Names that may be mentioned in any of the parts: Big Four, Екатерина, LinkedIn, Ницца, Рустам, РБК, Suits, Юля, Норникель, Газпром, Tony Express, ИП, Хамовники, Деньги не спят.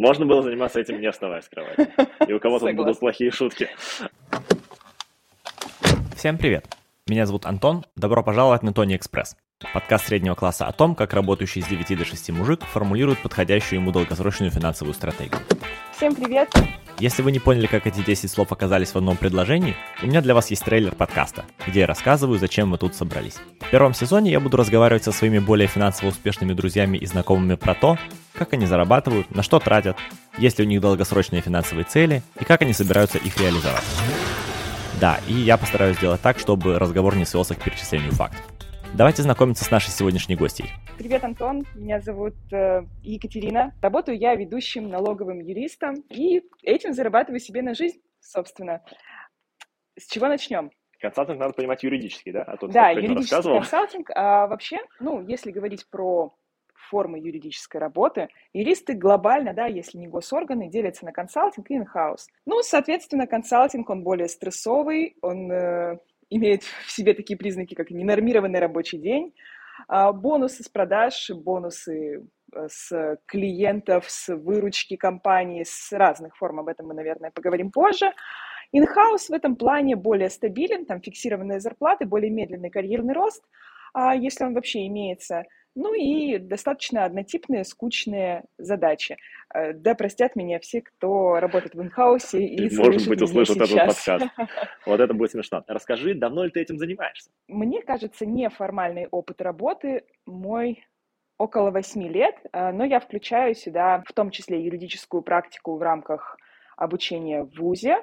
Можно было заниматься этим, не оставаясь в кровати. И у кого-то будут плохие шутки. Всем привет. Меня зовут Антон. Добро пожаловать на Tony Express. Подкаст среднего класса о том, как работающий с 9 до 6 мужик формулирует подходящую ему долгосрочную финансовую стратегию. Всем привет. Если вы не поняли, как эти 10 слов оказались в одном предложении, у меня для вас есть трейлер подкаста, где я рассказываю, зачем мы тут собрались. В первом сезоне я буду разговаривать со своими более финансово успешными друзьями и знакомыми про то, как они зарабатывают, на что тратят, есть ли у них долгосрочные финансовые цели и как они собираются их реализовать. Да, и я постараюсь сделать так, чтобы разговор не свелся к перечислению фактов. Давайте знакомиться с нашей сегодняшней гостьей. Привет, Антон. Меня зовут Екатерина. Работаю я ведущим налоговым юристом и этим зарабатываю себе на жизнь, собственно. С чего начнем? Консалтинг надо понимать юридически, да? А то, да, юридический консалтинг. А вообще, если говорить про формы юридической работы, юристы глобально, да, если не госорганы, делятся на консалтинг и инхаус. Соответственно, консалтинг, он более стрессовый, он... имеет в себе такие признаки, как ненормированный рабочий день, бонусы с продаж, бонусы с клиентов, с выручки компании, с разных форм, об этом мы, наверное, поговорим позже. Инхаус в этом плане более стабилен, там фиксированные зарплаты, более медленный карьерный рост, если он вообще имеется, и достаточно однотипные, скучные задачи. Да простят меня все, кто работает в инхаусе и может быть, услышат этот подкаст. Вот это будет смешно. Расскажи, давно ли ты этим занимаешься? Мне кажется, неформальный опыт работы мой около 8 лет, но я включаю сюда в том числе юридическую практику в рамках обучения в вузе.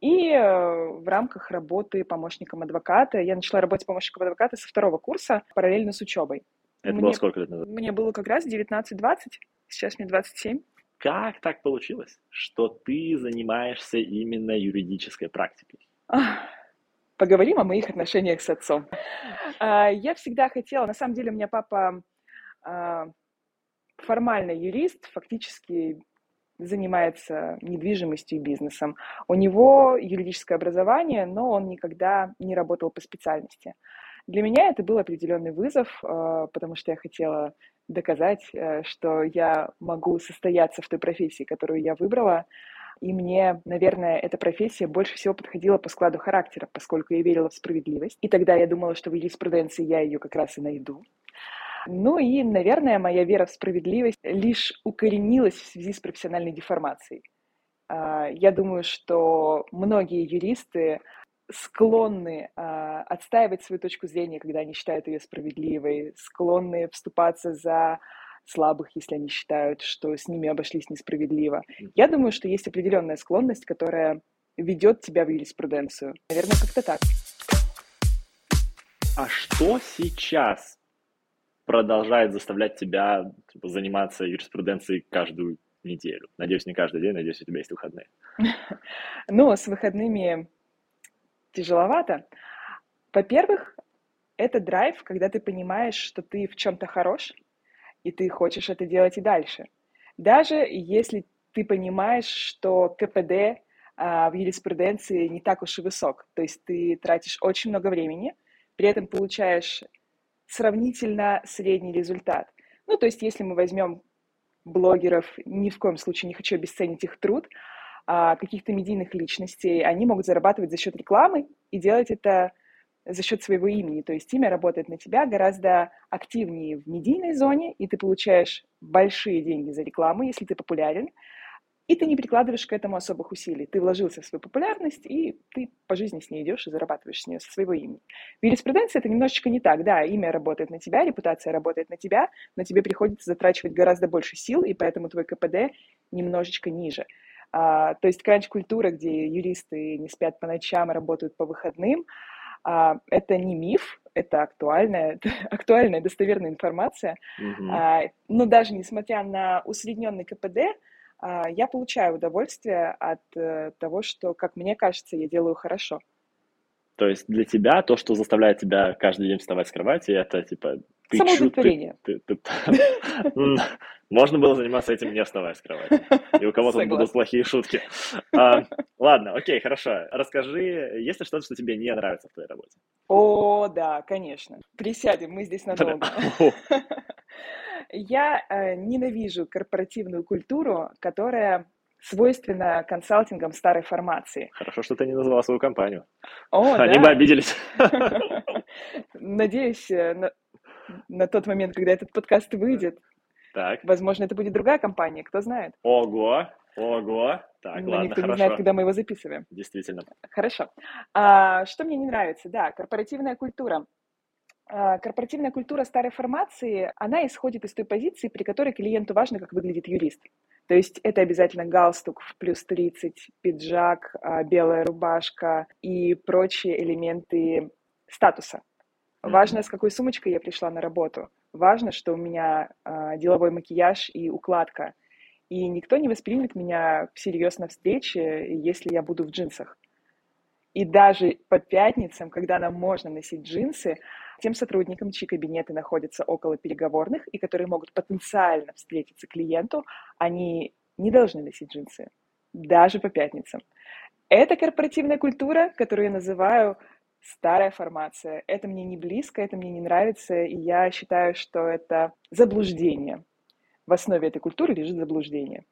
И в рамках работы помощником адвоката, я начала работать помощником адвоката со 2-го курса, параллельно с учебой. Это было сколько лет назад? Мне было как раз 19-20, сейчас мне 27. Как так получилось, что ты занимаешься именно юридической практикой? Поговорим о моих отношениях с отцом. Я всегда хотела, на самом деле у меня папа формально юрист, фактически занимается недвижимостью и бизнесом. У него юридическое образование, но он никогда не работал по специальности. Для меня это был определенный вызов, потому что я хотела доказать, что я могу состояться в той профессии, которую я выбрала. И мне, наверное, эта профессия больше всего подходила по складу характера, поскольку я верила в справедливость. И тогда я думала, что в юриспруденции я ее как раз и найду. Наверное, моя вера в справедливость лишь укоренилась в связи с профессиональной деформацией. Я думаю, что многие юристы склонны отстаивать свою точку зрения, когда они считают ее справедливой, склонны вступаться за слабых, если они считают, что с ними обошлись несправедливо. Я думаю, что есть определенная склонность, которая ведет тебя в юриспруденцию. Наверное, как-то так. А что сейчас продолжает заставлять тебя заниматься юриспруденцией каждую неделю? Надеюсь, не каждый день, надеюсь, у тебя есть выходные. С выходными тяжеловато. Во-первых, это драйв, когда ты понимаешь, что ты в чем-то хорош, и ты хочешь это делать и дальше. Даже если ты понимаешь, что КПД в юриспруденции не так уж и высок, то есть ты тратишь очень много времени, при этом получаешь сравнительно средний результат. То есть, если мы возьмем блогеров, ни в коем случае не хочу обесценить их труд, каких-то медийных личностей, они могут зарабатывать за счет рекламы и делать это за счет своего имени. То есть имя работает на тебя гораздо активнее в медийной зоне, и ты получаешь большие деньги за рекламу, если ты популярен, и ты не прикладываешь к этому особых усилий. Ты вложился в свою популярность, и ты по жизни с ней идешь и зарабатываешь с нее со своего имени. В юриспруденции это немножечко не так. Да, имя работает на тебя, репутация работает на тебя, но тебе приходится затрачивать гораздо больше сил, и поэтому твой КПД немножечко ниже. То есть кранч-культура, где юристы не спят по ночам, работают по выходным, это не миф, это актуальная достоверная информация. Но даже несмотря на усредненный КПД, я получаю удовольствие от того, что, как мне кажется, я делаю хорошо. То есть для тебя то, что заставляет тебя каждый день вставать с кровати, это ты самоудовлетворение. Можно было заниматься этим, не вставая с кровати. И у кого-то будут плохие шутки. Ладно, окей, хорошо. Расскажи, есть ли что-то, что тебе не нравится в твоей работе? О, да, конечно. Присядем, мы здесь надолго. Я ненавижу корпоративную культуру, которая свойственно консалтингам старой формации. Хорошо, что ты не назвала свою компанию. Они бы обиделись. Надеюсь, на тот момент, когда этот подкаст выйдет, так. Возможно, это будет другая компания, кто знает. Ого! Так, но ладно, никто хорошо. Не знает, когда мы его записываем. Действительно. Хорошо. Что мне не нравится? Да, корпоративная культура. Корпоративная культура старой формации, она исходит из той позиции, при которой клиенту важно, как выглядит юрист. То есть это обязательно галстук в плюс 30, пиджак, белая рубашка и прочие элементы статуса. Важно, с какой сумочкой я пришла на работу. Важно, что у меня деловой макияж и укладка. И никто не воспримет меня всерьез на встрече, если я буду в джинсах. И даже по пятницам, когда нам можно носить джинсы, тем сотрудникам, чьи кабинеты находятся около переговорных и которые могут потенциально встретиться клиенту, они не должны носить джинсы. Даже по пятницам. Это корпоративная культура, которую я называю старая формация. Это мне не близко, это мне не нравится, и я считаю, что это заблуждение. В основе этой культуры лежит заблуждение.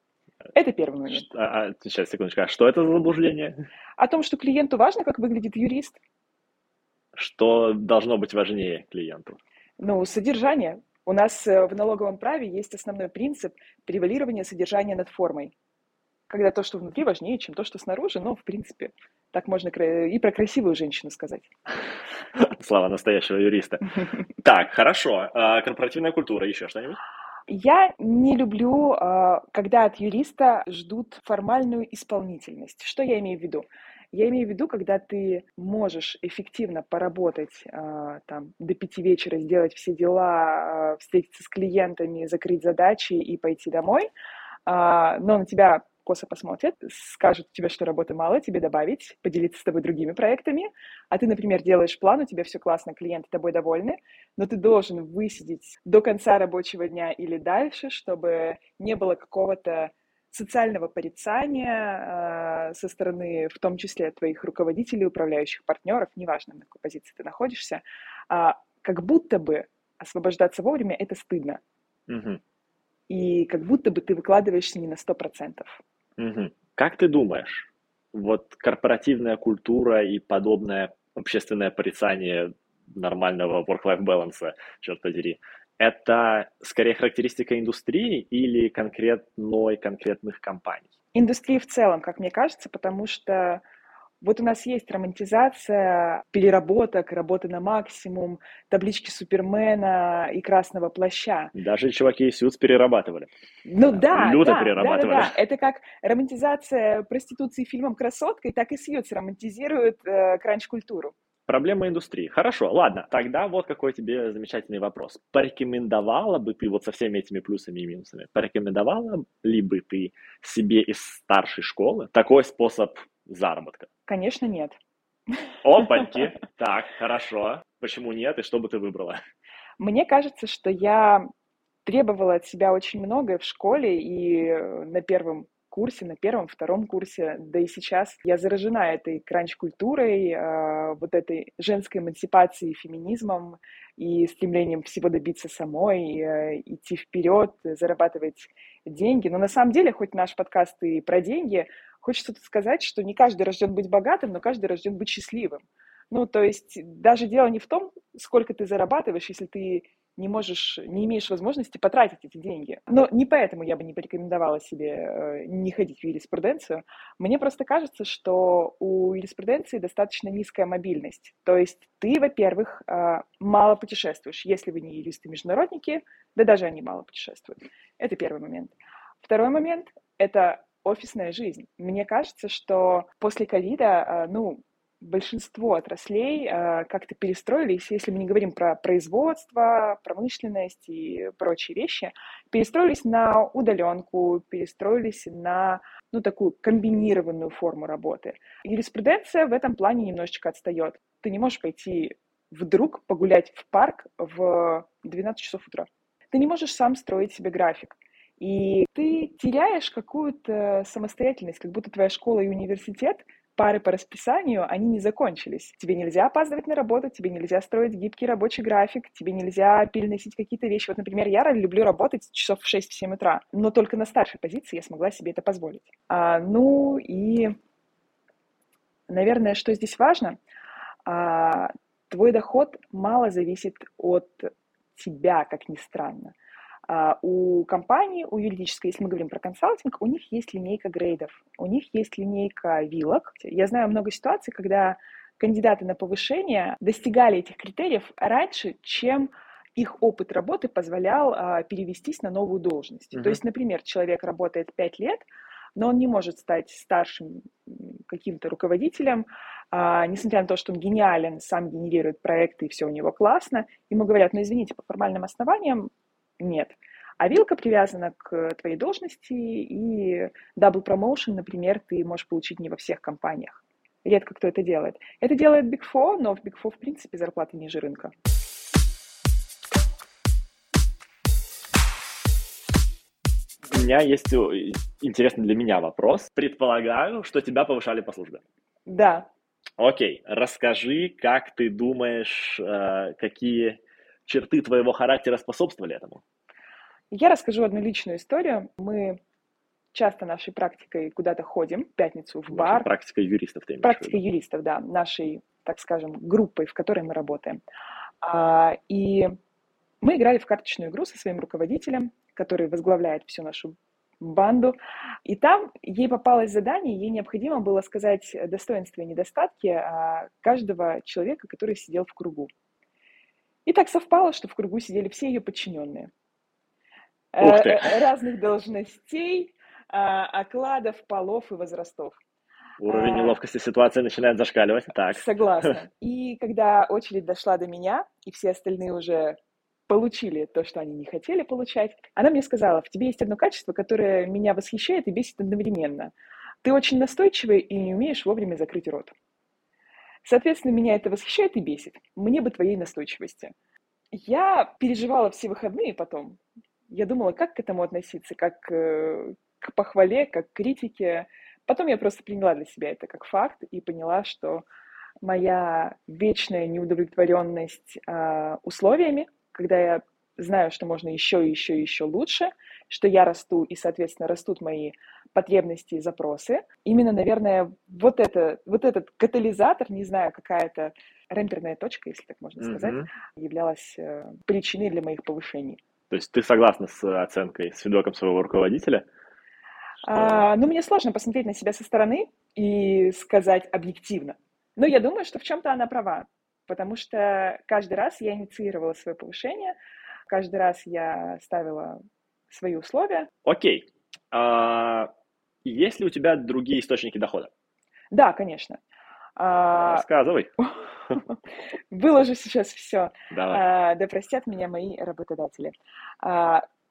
Это первый момент. Сейчас, секундочку. А что это за заблуждение? О том, что клиенту важно, как выглядит юрист. Что должно быть важнее клиенту? Содержание. У нас в налоговом праве есть основной принцип превалирования содержания над формой. Когда то, что внутри, важнее, чем то, что снаружи, в принципе, так можно и про красивую женщину сказать. Слава настоящего юриста. Так, хорошо. Корпоративная культура, еще что-нибудь? Я не люблю, когда от юриста ждут формальную исполнительность. Что я имею в виду? Я имею в виду, когда ты можешь эффективно поработать до 5 вечера, сделать все дела, встретиться с клиентами, закрыть задачи и пойти домой, но на тебя косо посмотрят, скажут тебе, что работы мало, тебе добавить, поделиться с тобой другими проектами, а ты, например, делаешь план, у тебя все классно, клиенты тобой довольны, но ты должен высидеть до конца рабочего дня или дальше, чтобы не было какого-то социального порицания со стороны, в том числе, твоих руководителей, управляющих партнеров, неважно, на какой позиции ты находишься, как будто бы освобождаться вовремя – это стыдно. Угу. И как будто бы ты выкладываешься не на 100%. Угу. Как ты думаешь, корпоративная культура и подобное общественное порицание нормального work-life balance, черт подери, это скорее характеристика индустрии или конкретных компаний? Индустрии в целом, как мне кажется, потому что у нас есть романтизация переработок, работы на максимум, таблички Супермена и Красного плаща. Даже чуваки из Suits перерабатывали. Люто перерабатывали. Да. Это как романтизация проституции фильмом «Красотка», так и Suits романтизирует кранч-культуру. Проблема индустрии. Хорошо, ладно. Тогда какой тебе замечательный вопрос. Порекомендовала бы ты со всеми этими плюсами и минусами, порекомендовала ли бы ты себе из старшей школы такой способ заработка? Конечно, нет. Опаньки. Так, хорошо. Почему нет и что бы ты выбрала? Мне кажется, что я требовала от себя очень многое в школе и на первом курсе, на первом-втором курсе, да и сейчас я заражена этой кранч-культурой, этой женской эмансипацией, феминизмом и стремлением всего добиться самой, идти вперед, зарабатывать деньги. Но на самом деле, хоть наш подкаст и про деньги, хочется тут сказать, что не каждый рожден быть богатым, но каждый рожден быть счастливым. То есть даже дело не в том, сколько ты зарабатываешь, если ты не имеешь возможности потратить эти деньги. Но не поэтому я бы не порекомендовала себе не ходить в юриспруденцию. Мне просто кажется, что у юриспруденции достаточно низкая мобильность. То есть ты, во-первых, мало путешествуешь, если вы не юристы-международники, да даже они мало путешествуют. Это первый момент. Второй момент – это офисная жизнь. Мне кажется, что после ковида, большинство отраслей как-то перестроились, если мы не говорим про производство, промышленность и прочие вещи, перестроились на удаленку, перестроились на такую комбинированную форму работы. Юриспруденция в этом плане немножечко отстает. Ты не можешь пойти вдруг погулять в парк в 12 часов утра. Ты не можешь сам строить себе график. И ты теряешь какую-то самостоятельность, как будто твоя школа и университет пары по расписанию, они не закончились. Тебе нельзя опаздывать на работу, тебе нельзя строить гибкий рабочий график, тебе нельзя переносить какие-то вещи. Вот, например, я люблю работать часов в 6-7 утра, но только на старшей позиции я смогла себе это позволить. Ну и, наверное, что здесь важно, твой доход мало зависит от тебя, как ни странно. У компании, у юридической, если мы говорим про консалтинг, у них есть линейка грейдов, у них есть линейка вилок. Я знаю много ситуаций, когда кандидаты на повышение достигали этих критериев раньше, чем их опыт работы позволял перевестись на новую должность. То есть, например, человек работает 5 лет, но он не может стать старшим каким-то руководителем, несмотря на то, что он гениален, сам генерирует проекты, и все у него классно. Ему говорят, ну, извините, по формальным основаниям, нет. А вилка привязана к твоей должности, и дабл промоушен, например, ты можешь получить не во всех компаниях. Редко кто это делает. Это делает Big Four, но в Big Four, в принципе, зарплаты ниже рынка. У меня есть интересный для меня вопрос. Предполагаю, что тебя повышали по службе. Да. Окей. Расскажи, как ты думаешь, какие черты твоего характера способствовали этому? Я расскажу одну личную историю. Мы часто нашей практикой куда-то ходим, в пятницу в бар. Практика юристов, ты имеешь в виду? Практика юристов, да, нашей, так скажем, группой, в которой мы работаем. И мы играли в карточную игру со своим руководителем, который возглавляет всю нашу банду. И там ей попалось задание, ей необходимо было сказать достоинства и недостатки каждого человека, который сидел в кругу. И так совпало, что в кругу сидели все ее подчиненные. Разных должностей, окладов, полов и возрастов. Уровень неловкости ситуации начинает зашкаливать. Так. Согласна. И когда очередь дошла до меня, и все остальные уже получили то, что они не хотели получать, она мне сказала, в тебе есть одно качество, которое меня восхищает и бесит одновременно. Ты очень настойчивый и не умеешь вовремя закрыть рот. Соответственно, меня это восхищает и бесит. Мне бы твоей настойчивости. Я переживала все выходные потом. Я думала, как к этому относиться, как к похвале, как к критике. Потом я просто приняла для себя это как факт и поняла, что моя вечная неудовлетворенность условиями, когда я знаю, что можно еще лучше, что я расту, и, соответственно, растут мои потребности и запросы. Именно, наверное, вот этот катализатор, не знаю, какая-то ремперная точка, если так можно сказать, являлась причиной для моих повышений. То есть ты согласна с оценкой, с фидбэком своего руководителя? Что... мне сложно посмотреть на себя со стороны и сказать объективно. Но я думаю, что в чем-то она права, потому что каждый раз я инициировала свое повышение, каждый раз я ставила свои условия. Окей. Есть ли у тебя другие источники дохода? Да, конечно. Рассказывай. Выложу сейчас все. Давай. Да простят меня мои работодатели.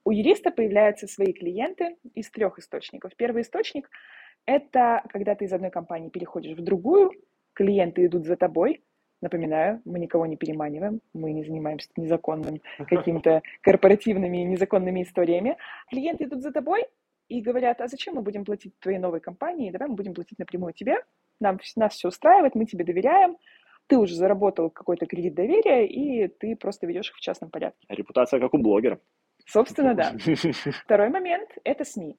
У юриста появляются свои клиенты из 3 источников. Первый источник – это когда ты из одной компании переходишь в другую, клиенты идут за тобой. Напоминаю, мы никого не переманиваем, мы не занимаемся незаконными какими-то корпоративными незаконными историями. Клиенты идут за тобой и говорят, а зачем мы будем платить твоей новой компании, давай мы будем платить напрямую тебе, нас все устраивает, мы тебе доверяем, ты уже заработал какой-то кредит доверия, и ты просто ведешь их в частном порядке. Репутация как у блогера. Собственно, да. Второй момент – это СМИ.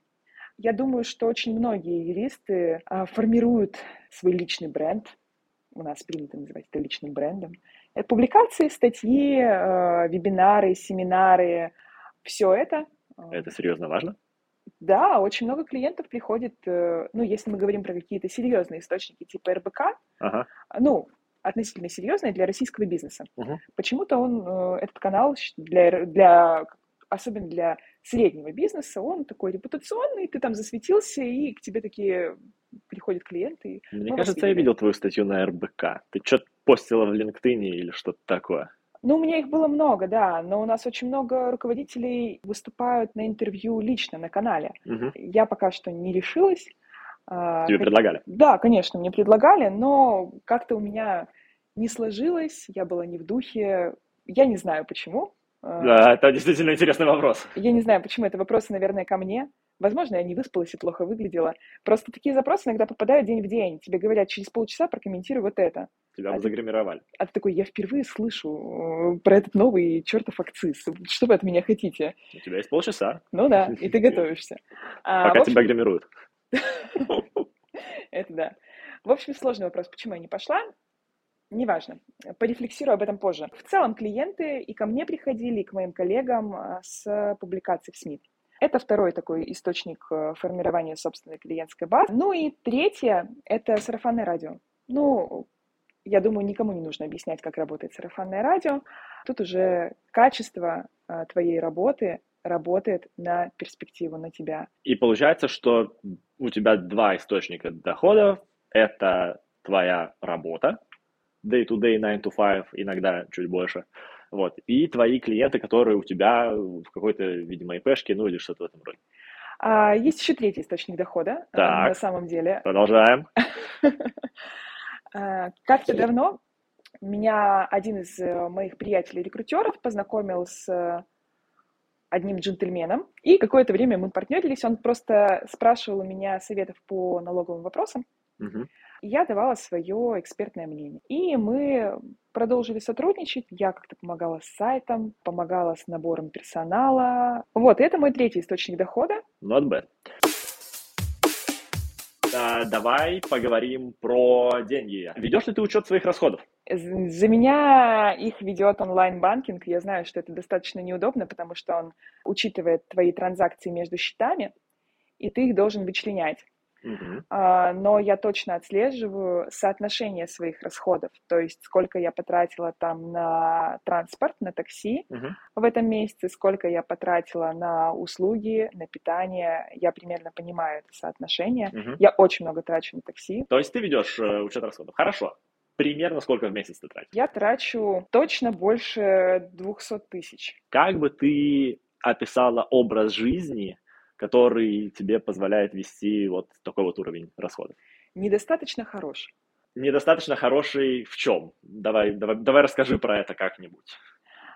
Я думаю, что очень многие юристы формируют свой личный бренд, у нас принято называть это личным брендом. Это публикации, статьи, вебинары, семинары, все это. Это серьезно важно? Да, очень много клиентов приходит, если мы говорим про какие-то серьезные источники типа РБК, относительно серьезные для российского бизнеса. Почему-то этот канал, особенно для среднего бизнеса, он такой репутационный, ты там засветился, и к тебе такие... приходят клиенты. Мне кажется, я видел твою статью на РБК. Ты что-то постила в LinkedIn или что-то такое? У меня их было много, да, но у нас очень много руководителей выступают на интервью лично на канале. Я пока что не решилась. Тебе предлагали? Да, конечно, мне предлагали, но как-то у меня не сложилось, я была не в духе, я не знаю почему. Да, это действительно интересный вопрос. Я не знаю почему, это вопросы, наверное, ко мне. Возможно, я не выспалась и плохо выглядела. Просто такие запросы иногда попадают день в день. Тебе говорят, через полчаса прокомментируй вот это. Тебя бы загримировали. А ты такой, я впервые слышу про этот новый чертов акциз. Что вы от меня хотите? У тебя есть полчаса. Ну да, и ты готовишься. Пока тебя гримируют. Это да. В общем, сложный вопрос, почему я не пошла. Неважно, порефлексирую об этом позже. В целом клиенты и ко мне приходили, и к моим коллегам с публикаций в СМИ. Это второй такой источник формирования собственной клиентской базы. Ну и третье – это сарафанное радио. Ну, я думаю, никому не нужно объяснять, как работает сарафанное радио. Тут уже качество твоей работы работает на перспективу, на тебя. И получается, что у тебя два источника доходов. Это твоя работа, day-to-day, 9 to 5, иногда чуть больше. Вот. И твои клиенты, которые у тебя в какой-то, видимо, ИПшке, ну или что-то в этом роде. Есть еще третий источник дохода, так, на самом деле. Продолжаем. Как-то давно меня один из моих приятелей-рекрутеров познакомил с одним джентльменом, и какое-то время мы партнерились, он просто спрашивал у меня советов по налоговым вопросам. Я давала свое экспертное мнение. И мы продолжили сотрудничать. Я как-то помогала с сайтом, помогала с набором персонала. Вот, это мой третий источник дохода. Not bad. Давай поговорим про деньги. Ведешь ли ты учет своих расходов? За меня их ведет онлайн-банкинг. Я знаю, что это достаточно неудобно, потому что он учитывает твои транзакции между счетами, и ты их должен вычленять. Но я точно отслеживаю соотношение своих расходов, то есть сколько я потратила там на транспорт, на такси в этом месяце, сколько я потратила на услуги, на питание, я примерно понимаю это соотношение, я очень много трачу на такси. То есть ты ведешь учет расходов, хорошо, примерно сколько в месяц ты тратишь? Я трачу точно больше 200 тысяч. Как бы ты описала образ жизни, который тебе позволяет вести вот такой вот уровень расходов? Недостаточно хороший. Недостаточно хороший в чем? Давай расскажи про это как-нибудь.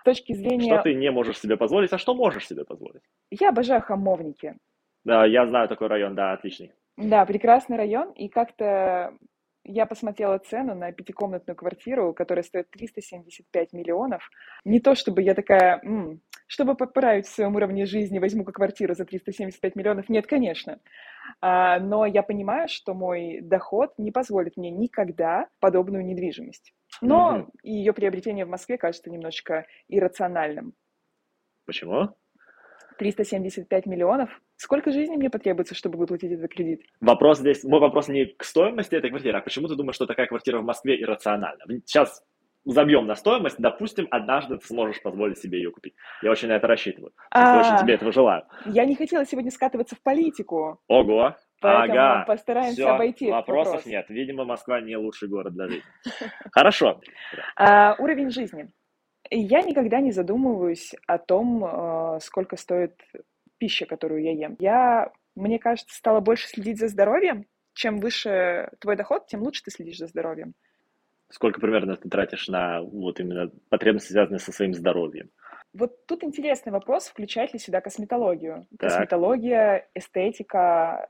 С точки зрения... Что ты не можешь себе позволить, а что можешь себе позволить? Я обожаю Хамовники. Да, я знаю такой район, да, отличный. Да, прекрасный район, и как-то я посмотрела цену на пятикомнатную квартиру, которая стоит 375 миллионов. Не то чтобы я такая... Чтобы поправить в своем уровне жизни, возьму-ка квартиру за 375 миллионов. Нет, конечно. Но я понимаю, что мой доход не позволит мне никогда подобную недвижимость. Но ее приобретение в Москве кажется немножечко иррациональным. Почему? 375 миллионов. Сколько жизни мне потребуется, чтобы выплатить этот кредит? Вопрос здесь... Мой вопрос не к стоимости этой квартиры, а почему ты думаешь, что такая квартира в Москве иррациональна? Сейчас... Забьем на стоимость, допустим, однажды ты сможешь позволить себе ее купить. Я очень на это рассчитываю. Очень тебе этого желаю. Я не хотела сегодня скатываться в политику. Ого. Поэтому постараемся обойти этот вопрос. Вопросов нет. Видимо, Москва не лучший город для жизни. Хорошо. Уровень жизни. Я никогда не задумываюсь о том, сколько стоит пища, которую я ем. Я, мне кажется, стала больше следить за здоровьем. Чем выше твой доход, тем лучше ты следишь за здоровьем. Сколько примерно ты тратишь на вот именно потребности, связанные со своим здоровьем? Вот тут интересный вопрос, включать ли сюда косметологию. Так. Косметология, эстетика.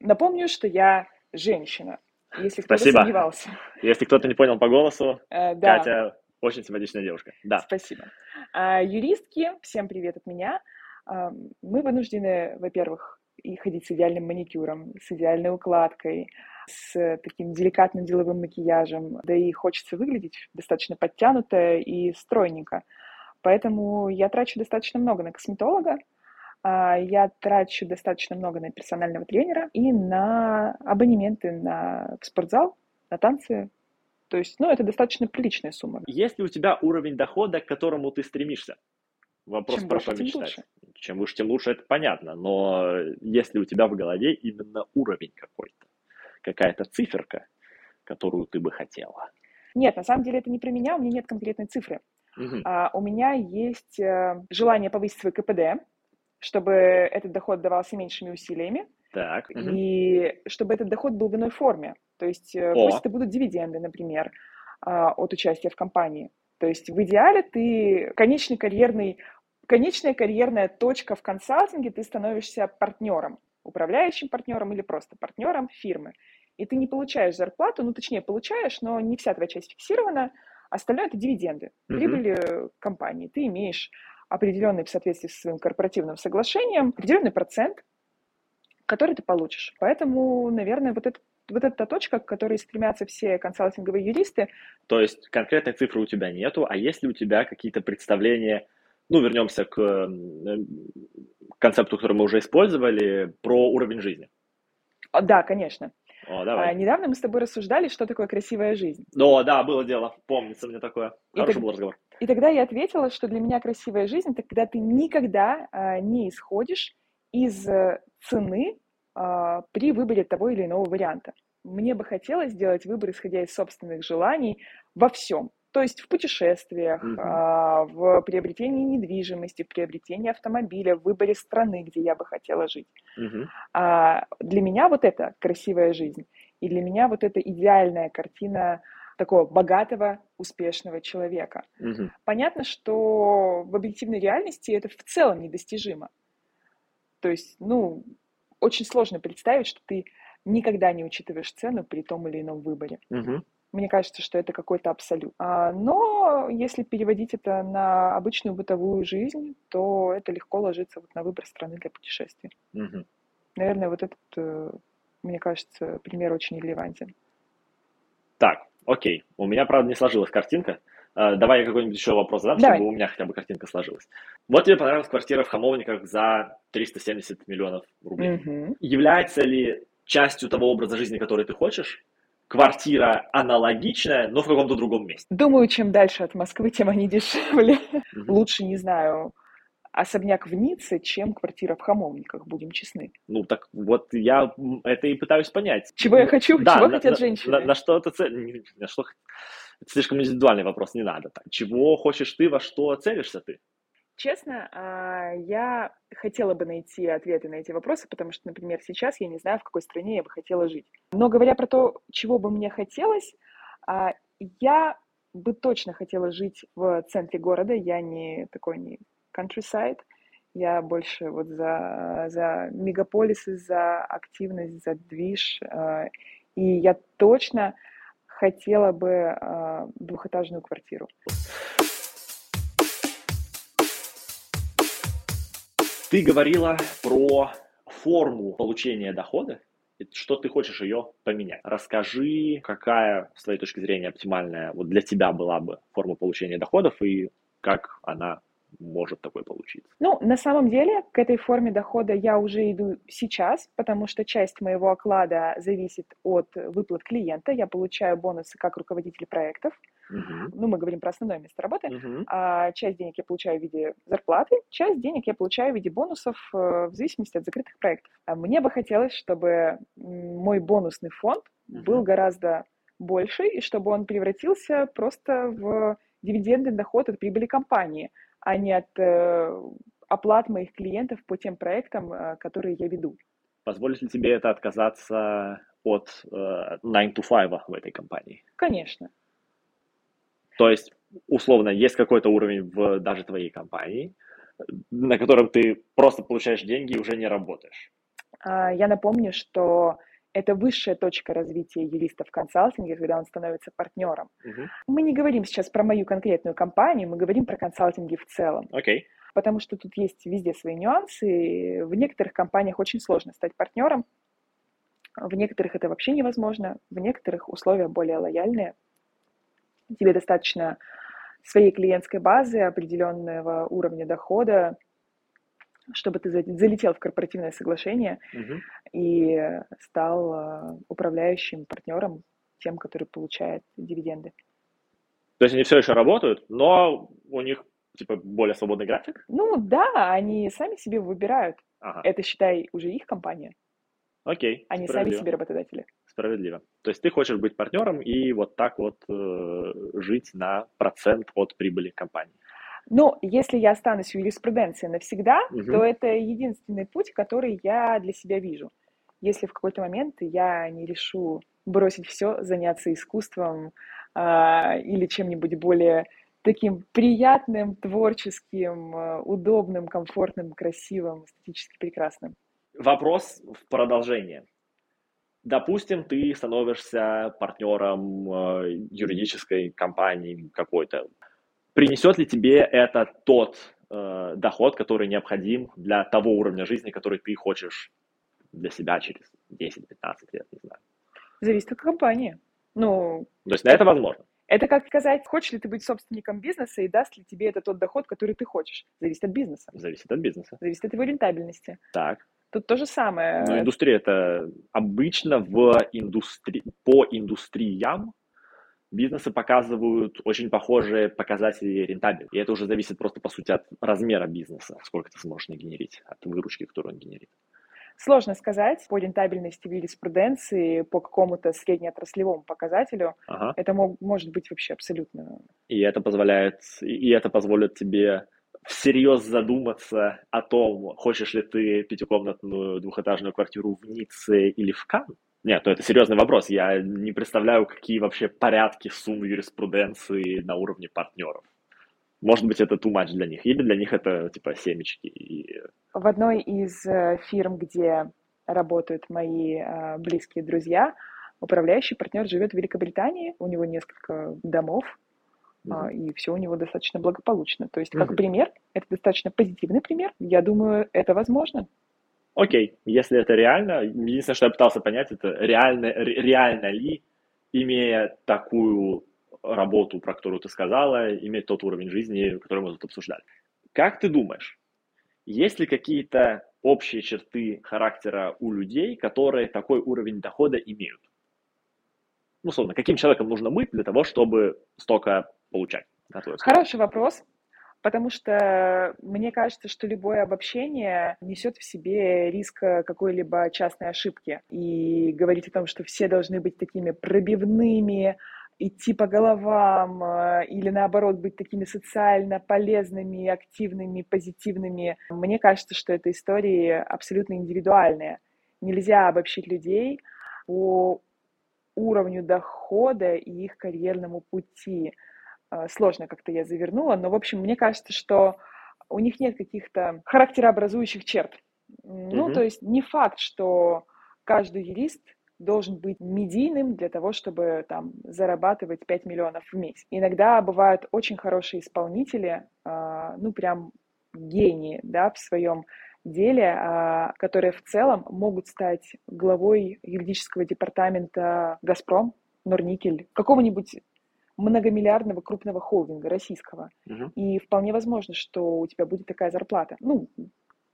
Напомню, что я женщина, если кто-то сомневался. Если кто-то не понял по голосу, Катя очень симпатичная девушка. Да. Спасибо. Юристки, всем привет от меня. Мы вынуждены, во-первых, и ходить с идеальным маникюром, с идеальной укладкой, с таким деликатным деловым макияжем, да и хочется выглядеть достаточно подтянуто и стройненько. Поэтому я трачу достаточно много на косметолога, я трачу достаточно много на персонального тренера и на абонементы в спортзал, на танцы. То есть, это достаточно приличная сумма. Есть ли у тебя уровень дохода, к которому ты стремишься? Вопрос про что мечтать. Чем выше, тем лучше, это понятно. Но есть ли у тебя в голове именно уровень какой-то? Какая-то циферка, которую ты бы хотела? Нет, на самом деле это не про меня, у меня нет конкретной цифры. У меня есть желание повысить свой КПД, чтобы этот доход давался меньшими усилиями. Так. И чтобы этот доход был в иной форме. То есть пусть это будут дивиденды, например, от участия в компании. То есть в идеале ты конечная карьерная точка в консалтинге, ты становишься партнером. управляющим партнером или просто партнером фирмы. И ты не получаешь зарплату, ну, точнее, получаешь, но не вся твоя часть фиксирована, остальное – это дивиденды, прибыли компании. Ты имеешь определенный, в соответствии со своим корпоративным соглашением, определенный процент, который ты получишь. Поэтому, наверное, вот это та точка, к которой стремятся все консалтинговые юристы. То есть конкретной цифры у тебя нету, а есть ли у тебя какие-то представления, ну, вернемся к концепту, который мы уже использовали, про уровень жизни? О, да, конечно. О, давай. Недавно мы с тобой рассуждали, что такое красивая жизнь. О, да, было дело, помнится мне такое. Хороший был разговор. И тогда я ответила, что для меня красивая жизнь – это когда ты никогда не исходишь из цены при выборе того или иного варианта. Мне бы хотелось сделать выбор, исходя из собственных желаний, во всем. То есть в путешествиях, в приобретении недвижимости, в приобретении автомобиля, в выборе страны, где я бы хотела жить. Для меня вот это красивая жизнь. И для меня вот эта идеальная картина такого богатого, успешного человека. Понятно, что в объективной реальности это в целом недостижимо. То есть, ну, очень сложно представить, что ты никогда не учитываешь цену при том или ином выборе. Мне кажется, что это какой-то абсолют. Но если переводить это на обычную бытовую жизнь, то это легко ложится вот на выбор страны для путешествий. Наверное, вот этот, мне кажется, пример очень релевантен. Так, окей. У меня, правда, не сложилась картинка. Давай я какой-нибудь еще вопрос задам, давай, чтобы у меня хотя бы картинка сложилась. Вот тебе понравилась квартира в Хамовниках за 370 миллионов рублей. Является ли частью того образа жизни, который ты хочешь, квартира аналогичная, но в каком-то другом месте? Думаю, чем дальше от Москвы, тем они дешевле. Лучше, не знаю, особняк в Ницце, чем квартира в Хамовниках, будем честны. Ну, так вот я это и пытаюсь понять. Чего я хочу, да, чего хотят женщины. На что это цель? Это слишком индивидуальный вопрос, не надо. Чего хочешь ты, во что целишься ты? Честно, я хотела бы найти ответы на эти вопросы, потому что, например, сейчас я не знаю, в какой стране я бы хотела жить. Но говоря про то, чего бы мне хотелось, я бы точно хотела жить в центре города. Я не такой не countryside, я больше вот за мегаполисы, за активность, за движ. И я точно хотела бы двухэтажную квартиру. Ты говорила про форму получения дохода, что ты хочешь ее поменять. Расскажи, какая, с твоей точки зрения, оптимальная вот для тебя была бы форма получения доходов и как она может такой получиться. Ну, на самом деле, к этой форме дохода я уже иду сейчас, потому что часть моего оклада зависит от выплат клиента. Я получаю бонусы как руководитель проектов. Ну, мы говорим про основное место работы. А часть денег я получаю в виде зарплаты, часть денег я получаю в виде бонусов в зависимости от закрытых проектов. Мне бы хотелось, чтобы мой бонусный фонд был гораздо больше, и чтобы он превратился просто в дивидендный доход от прибыли компании, а не от оплат моих клиентов по тем проектам, которые я веду. Позволит ли тебе это отказаться от 9 to 5 в этой компании? Конечно. То есть, условно, есть какой-то уровень в даже твоей компании, на котором ты просто получаешь деньги и уже не работаешь. Я напомню, что это высшая точка развития юриста в консалтинге, когда он становится партнером. Мы не говорим сейчас про мою конкретную компанию, мы говорим про консалтинги в целом. Потому что тут есть везде свои нюансы. В некоторых компаниях очень сложно стать партнером, в некоторых это вообще невозможно, в некоторых условия более лояльные. Тебе достаточно своей клиентской базы, определенного уровня дохода, чтобы ты залетел в корпоративное соглашение и стал управляющим партнером, тем, который получает дивиденды. То есть они все еще работают, но у них типа более свободный график? Ну да, они сами себе выбирают. Это, считай, уже их компания. Они сами себе работодатели. Справедливо. То есть ты хочешь быть партнером и вот так вот жить на процент от прибыли компании. Но если я останусь в юриспруденции навсегда, то это единственный путь, который я для себя вижу. Если в какой-то момент я не решу бросить все, заняться искусством или чем-нибудь более таким приятным, творческим, удобным, комфортным, красивым, эстетически прекрасным. Вопрос в продолжение. Допустим, ты становишься партнером юридической компании какой-то. Принесет ли тебе это тот доход, который необходим для того уровня жизни, который ты хочешь для себя через 10-15 лет, не знаю? Зависит от компании. То есть на это возможно? Это как сказать, хочешь ли ты быть собственником бизнеса и даст ли тебе это тот доход, который ты хочешь. Зависит от бизнеса. Зависит от бизнеса. Зависит от его рентабельности. Так. Тут то же самое. Но индустрия это обычно по индустриям бизнесы показывают очень похожие показатели рентабельности. И это уже зависит просто, по сути, от размера бизнеса, сколько ты сможешь нагенерить, от выручки, которую он генерит. Сложно сказать по рентабельности в юриспруденции, по какому-то среднеотраслевому показателю. Ага. Это может быть вообще абсолютно... И это позволит тебе всерьез задуматься о том, хочешь ли ты пятикомнатную двухэтажную квартиру в Ницце или в Кан? Нет, это серьезный вопрос. Я не представляю, какие вообще порядки сумм юриспруденции на уровне партнеров. Может быть, это too much для них, или для них это типа семечки. В одной из фирм, где работают мои близкие друзья, управляющий партнер живет в Великобритании, у него несколько домов, mm-hmm. и все у него достаточно благополучно. То есть, как mm-hmm. пример, это достаточно позитивный пример, я думаю, это возможно. Окей, если это реально, единственное, что я пытался понять, это реально ли, имея такую... работу, про которую ты сказала, иметь тот уровень жизни, который мы тут обсуждали. Как ты думаешь, есть ли какие-то общие черты характера у людей, которые такой уровень дохода имеют? Условно, каким человеком нужно быть для того, чтобы столько получать? Хороший вопрос, потому что мне кажется, что любое обобщение несет в себе риск какой-либо частной ошибки. И говорить о том, что все должны быть такими пробивными, идти по головам или, наоборот, быть такими социально полезными, активными, позитивными. Мне кажется, что это истории абсолютно индивидуальные. Нельзя обобщить людей по уровню дохода и их карьерному пути. Сложно как-то я завернула, но, в общем, мне кажется, что у них нет каких-то характерообразующих черт. То есть не факт, что каждый юрист должен быть медийным для того, чтобы там зарабатывать 5 миллионов в месяц. Иногда бывают очень хорошие исполнители, прям гении, да, в своем деле, которые в целом могут стать главой юридического департамента «Газпром», «Норникель», какого-нибудь многомиллиардного крупного холдинга российского. Угу. И вполне возможно, что у тебя будет такая зарплата.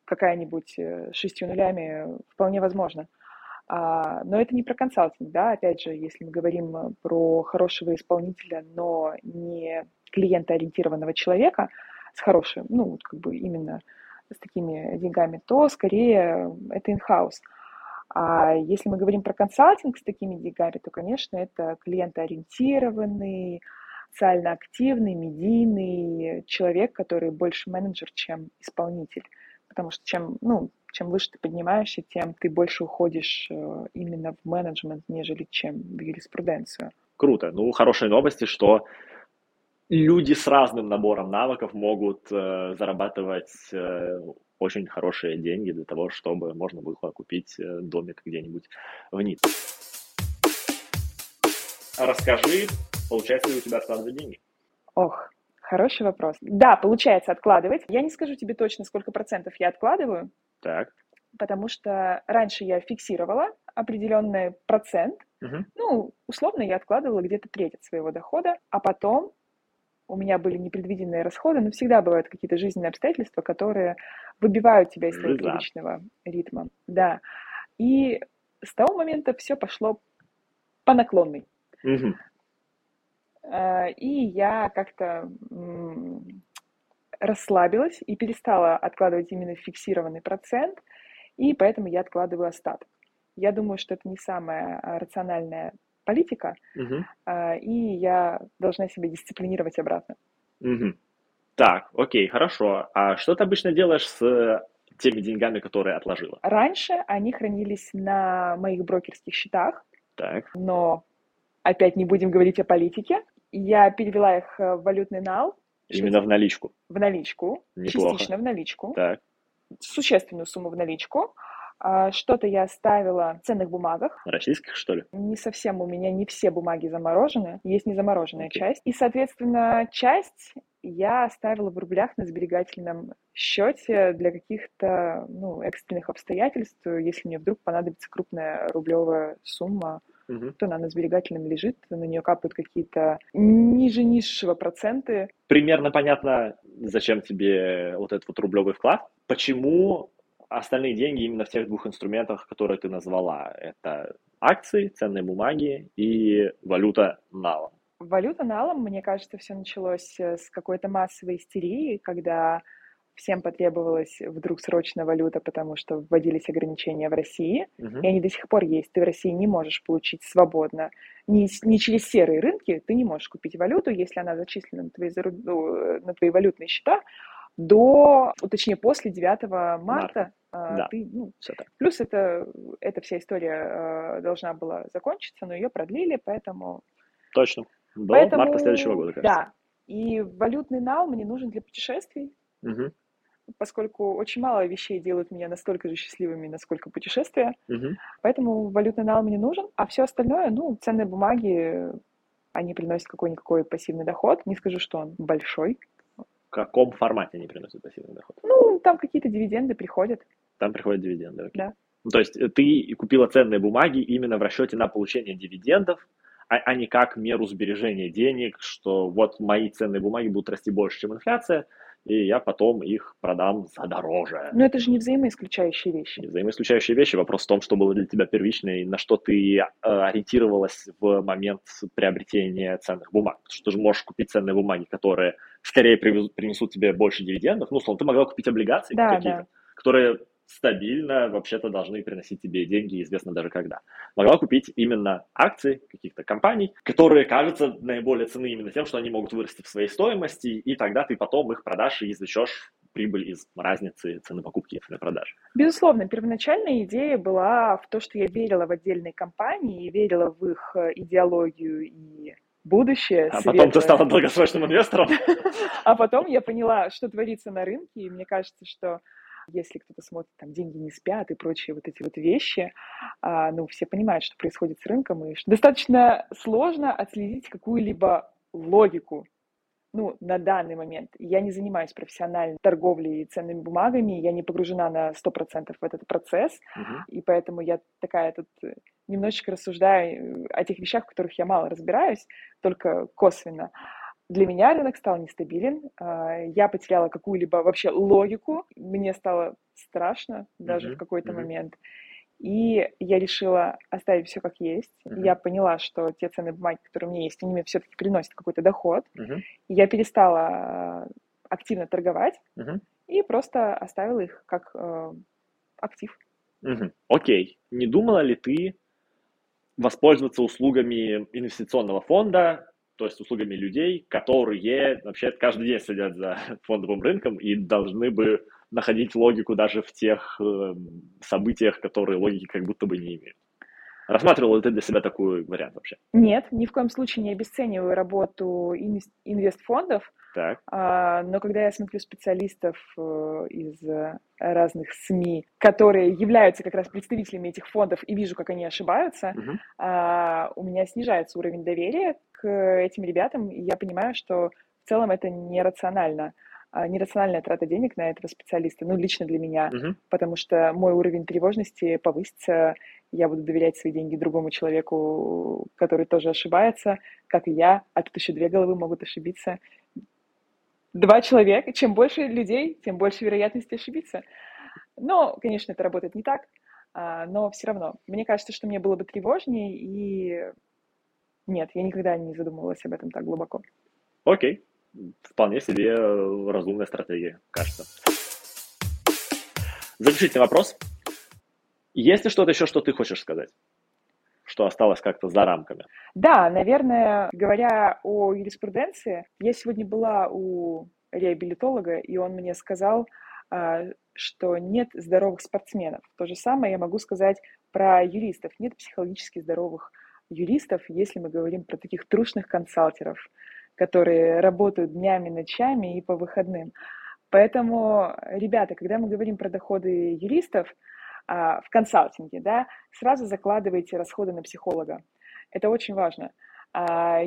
Какая-нибудь 6 нулями вполне возможно. Но это не про консалтинг, да, опять же, если мы говорим про хорошего исполнителя, но не клиентоориентированного человека с хорошим, именно с такими деньгами, то скорее это in-house. А если мы говорим про консалтинг с такими деньгами, то, конечно, это клиентоориентированный, социально активный, медийный человек, который больше менеджер, чем исполнитель, потому что чем выше ты поднимаешься, тем ты больше уходишь именно в менеджмент, нежели чем в юриспруденцию. Круто. Хорошие новости, что люди с разным набором навыков могут зарабатывать очень хорошие деньги для того, чтобы можно было купить домик где-нибудь в Ницце. Расскажи, получается ли у тебя откладывать деньги? Хороший вопрос. Да, получается откладывать. Я не скажу тебе точно, сколько процентов я откладываю. Так. Потому что раньше я фиксировала определенный процент. Угу. Условно я откладывала где-то треть от своего дохода, а потом у меня были непредвиденные расходы, но всегда бывают какие-то жизненные обстоятельства, которые выбивают тебя из твоего привычного ритма. Да. И с того момента все пошло по наклонной. Угу. И я как-то расслабилась и перестала откладывать именно фиксированный процент, и поэтому я откладываю остаток. Я думаю, что это не самая рациональная политика, и я должна себя дисциплинировать обратно. Угу. Так, окей, хорошо. А что ты обычно делаешь с теми деньгами, которые отложила? Раньше они хранились на моих брокерских счетах, но опять не будем говорить о политике. Я перевела их в валютный нал. Именно в наличку? В наличку. Неплохо. Частично в наличку. Так. Существенную сумму в наличку. Что-то я оставила в ценных бумагах. Российских, что ли? Не совсем. У меня не все бумаги заморожены. Есть незамороженная часть. И, соответственно, часть я оставила в рублях на сберегательном счете для каких-то экстренных обстоятельств. Если мне вдруг понадобится крупная рублевая сумма, то она на сберегательном лежит, на нее капают какие-то ниже низшего проценты. Примерно понятно, зачем тебе вот этот вот рублевый вклад. Почему остальные деньги именно в тех двух инструментах, которые ты назвала? Это акции, ценные бумаги и валюта налом. Валюта налом, мне кажется, все началось с какой-то массовой истерии, когда всем потребовалась вдруг срочно валюта, потому что вводились ограничения в России, и они до сих пор есть. Ты в России не можешь получить свободно. Не через серые рынки ты не можешь купить валюту, если она зачислена на твои валютные счета после 9 марта. Да. Плюс эта вся история должна была закончиться, но ее продлили, поэтому... Точно. До марта следующего года, кажется. Да. И валютный нал мне нужен для путешествий, поскольку очень мало вещей делают меня настолько же счастливыми, насколько путешествия. Поэтому валютный нал мне нужен, а все остальное, ценные бумаги, они приносят какой-никакой пассивный доход. Не скажу, что он большой. В каком формате они приносят пассивный доход? Там какие-то дивиденды приходят. Там приходят дивиденды, окей. Да. То есть ты купила ценные бумаги именно в расчете на получение дивидендов, а не как меру сбережения денег, что вот мои ценные бумаги будут расти больше, чем инфляция, и я потом их продам задороже. Но это же не взаимоисключающие вещи. Не взаимоисключающие вещи. Вопрос в том, что было для тебя первично и на что ты ориентировалась в момент приобретения ценных бумаг. Потому что ты же можешь купить ценные бумаги, которые скорее принесут тебе больше дивидендов. Ты могла купить облигации какие-то, которые стабильно вообще-то должны приносить тебе деньги, известно даже когда. Могла купить именно акции каких-то компаний, которые кажутся наиболее ценны именно тем, что они могут вырасти в своей стоимости, и тогда ты потом их продашь и извлечешь прибыль из разницы цены покупки и цены продажи. Безусловно, первоначальная идея была в том, что я верила в отдельные компании, верила в их идеологию и будущее. А потом ты стала долгосрочным инвестором? А потом я поняла, что творится на рынке, и мне кажется, что если кто-то смотрит там «Деньги не спят» и прочие вот эти вот вещи, все понимают, что происходит с рынком, и достаточно сложно отследить какую-либо логику. На данный момент я не занимаюсь профессиональной торговлей ценными бумагами, я не погружена на 100% в этот процесс, и поэтому я такая тут немножечко рассуждаю о тех вещах, в которых я мало разбираюсь, только косвенно. Для меня рынок стал нестабилен, я потеряла какую-либо вообще логику, мне стало страшно даже в какой-то момент, и я решила оставить все как есть. Я поняла, что те ценные бумаги, которые у меня есть, они мне все-таки приносят какой-то доход, я перестала активно торговать и просто оставила их как актив. Окей. Не думала ли ты воспользоваться услугами инвестиционного фонда, то есть услугами людей, которые вообще каждый день следят за фондовым рынком и должны бы находить логику даже в тех событиях, которые логики как будто бы не имеют? Рассматривала ли ты для себя такой вариант вообще? Нет, ни в коем случае не обесцениваю работу инвестфондов, но когда я смотрю специалистов из разных СМИ, которые являются как раз представителями этих фондов, и вижу, как они ошибаются, у меня снижается уровень доверия к этим ребятам, и я понимаю, что в целом это нерационально. Нерациональная трата денег на этого специалиста, лично для меня, потому что мой уровень тревожности повысится, я буду доверять свои деньги другому человеку, который тоже ошибается, как и я, а тут еще две головы могут ошибиться. Два человека, чем больше людей, тем больше вероятности ошибиться. Но, конечно, это работает не так, но все равно. Мне кажется, что мне было бы тревожнее, и нет, я никогда не задумывалась об этом так глубоко. Окей. Вполне себе разумная стратегия, кажется. Заключительный вопрос. Есть ли что-то еще, что ты хочешь сказать? Что осталось как-то за рамками? Да, наверное, говоря о юриспруденции, я сегодня была у реабилитолога, и он мне сказал, что нет здоровых спортсменов. То же самое я могу сказать про юристов. Нет психологически здоровых юристов, если мы говорим про таких трушных консалтеров, которые работают днями, ночами и по выходным. Поэтому, ребята, когда мы говорим про доходы юристов, в консалтинге, да, сразу закладывайте расходы на психолога. Это очень важно.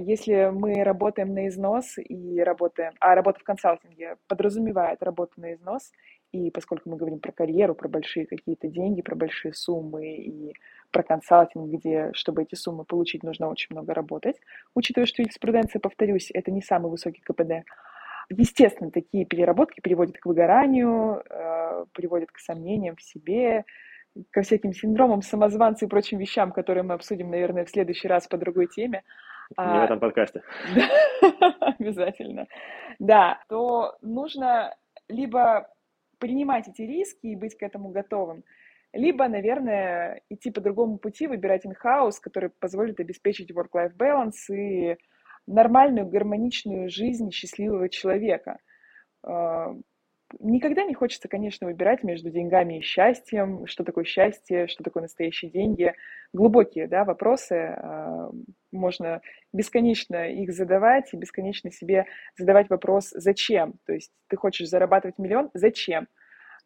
Если мы работаем на износ и работаем, а работа в консалтинге подразумевает работу на износ, и поскольку мы говорим про карьеру, про большие какие-то деньги, про большие суммы и про консалтинг, где, чтобы эти суммы получить, нужно очень много работать, учитывая, что юриспруденция, повторюсь, это не самый высокий КПД, естественно, такие переработки приводят к выгоранию, приводят к сомнениям в себе, ко всяким синдромам самозванца и прочим вещам, которые мы обсудим, наверное, в следующий раз по другой теме. Не в этом подкасте. Обязательно. Да, то нужно либо принимать эти риски и быть к этому готовым, либо, наверное, идти по другому пути, выбирать in-house, который позволит обеспечить work-life balance и нормальную, гармоничную жизнь счастливого человека. Никогда не хочется, конечно, выбирать между деньгами и счастьем, что такое счастье, что такое настоящие деньги. Глубокие, да, вопросы, можно бесконечно их задавать и бесконечно себе задавать вопрос «зачем?». То есть ты хочешь зарабатывать миллион, зачем?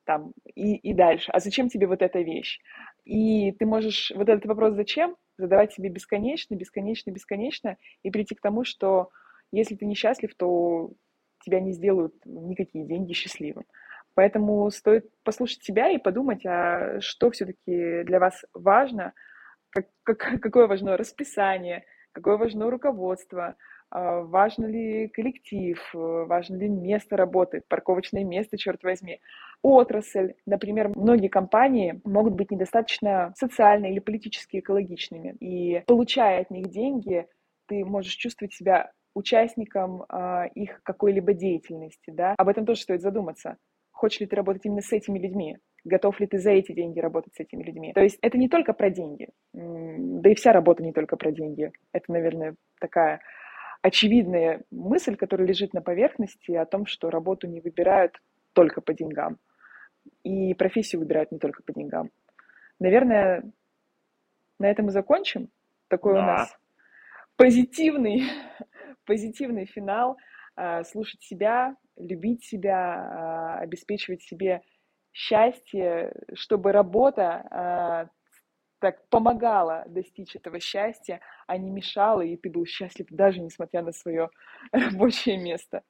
Там, и дальше. А зачем тебе вот эта вещь? И ты можешь вот этот вопрос «зачем?» задавать себе бесконечно, бесконечно, бесконечно и прийти к тому, что если ты несчастлив, то тебя не сделают никакие деньги счастливым. Поэтому стоит послушать себя и подумать, а что все-таки для вас важно, какое важно расписание, какое важно руководство, важен ли коллектив, важно ли место работы, парковочное место, черт возьми, отрасль. Например, многие компании могут быть недостаточно социально или политически экологичными. И получая от них деньги, ты можешь чувствовать себя участникам их какой-либо деятельности, да? Об этом тоже стоит задуматься. Хочешь ли ты работать именно с этими людьми? Готов ли ты за эти деньги работать с этими людьми? То есть это не только про деньги. Да и вся работа не только про деньги. Это, наверное, такая очевидная мысль, которая лежит на поверхности, о том, что работу не выбирают только по деньгам. И профессию выбирают не только по деньгам. Наверное, на этом и закончим. Такой у нас позитивный финал. Слушать себя, любить себя, обеспечивать себе счастье, чтобы работа так помогала достичь этого счастья, а не мешала, и ты был счастлив даже несмотря на свое рабочее место.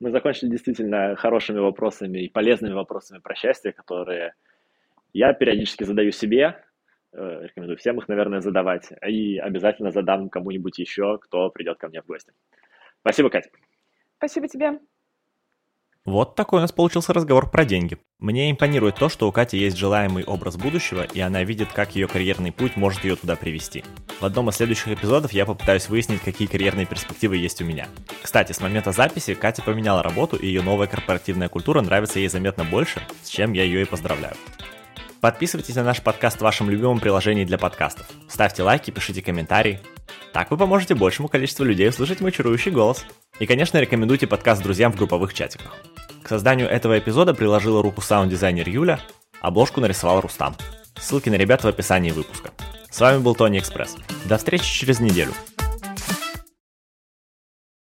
Мы закончили действительно хорошими вопросами и полезными вопросами про счастье, которые я периодически задаю себе. Рекомендую всем их, наверное, задавать. И обязательно задам кому-нибудь еще, кто придет ко мне в гости. Спасибо, Катя. Спасибо тебе. Вот такой у нас получился разговор про деньги. Мне импонирует то, что у Кати есть желаемый образ будущего, и она видит, как ее карьерный путь может ее туда привести. В одном из следующих эпизодов я попытаюсь выяснить, какие карьерные перспективы есть у меня. Кстати, с момента записи Катя поменяла работу, и ее новая корпоративная культура нравится ей заметно больше, с чем я ее и поздравляю. Подписывайтесь на наш подкаст в вашем любимом приложении для подкастов. Ставьте лайки, пишите комментарии. Так вы поможете большему количеству людей услышать мой чарующий голос. И, конечно, рекомендуйте подкаст друзьям в групповых чатиках. К созданию этого эпизода приложила руку саунд-дизайнер Юля, обложку нарисовал Рустам. Ссылки на ребят в описании выпуска. С вами был Tony Express. До встречи через неделю.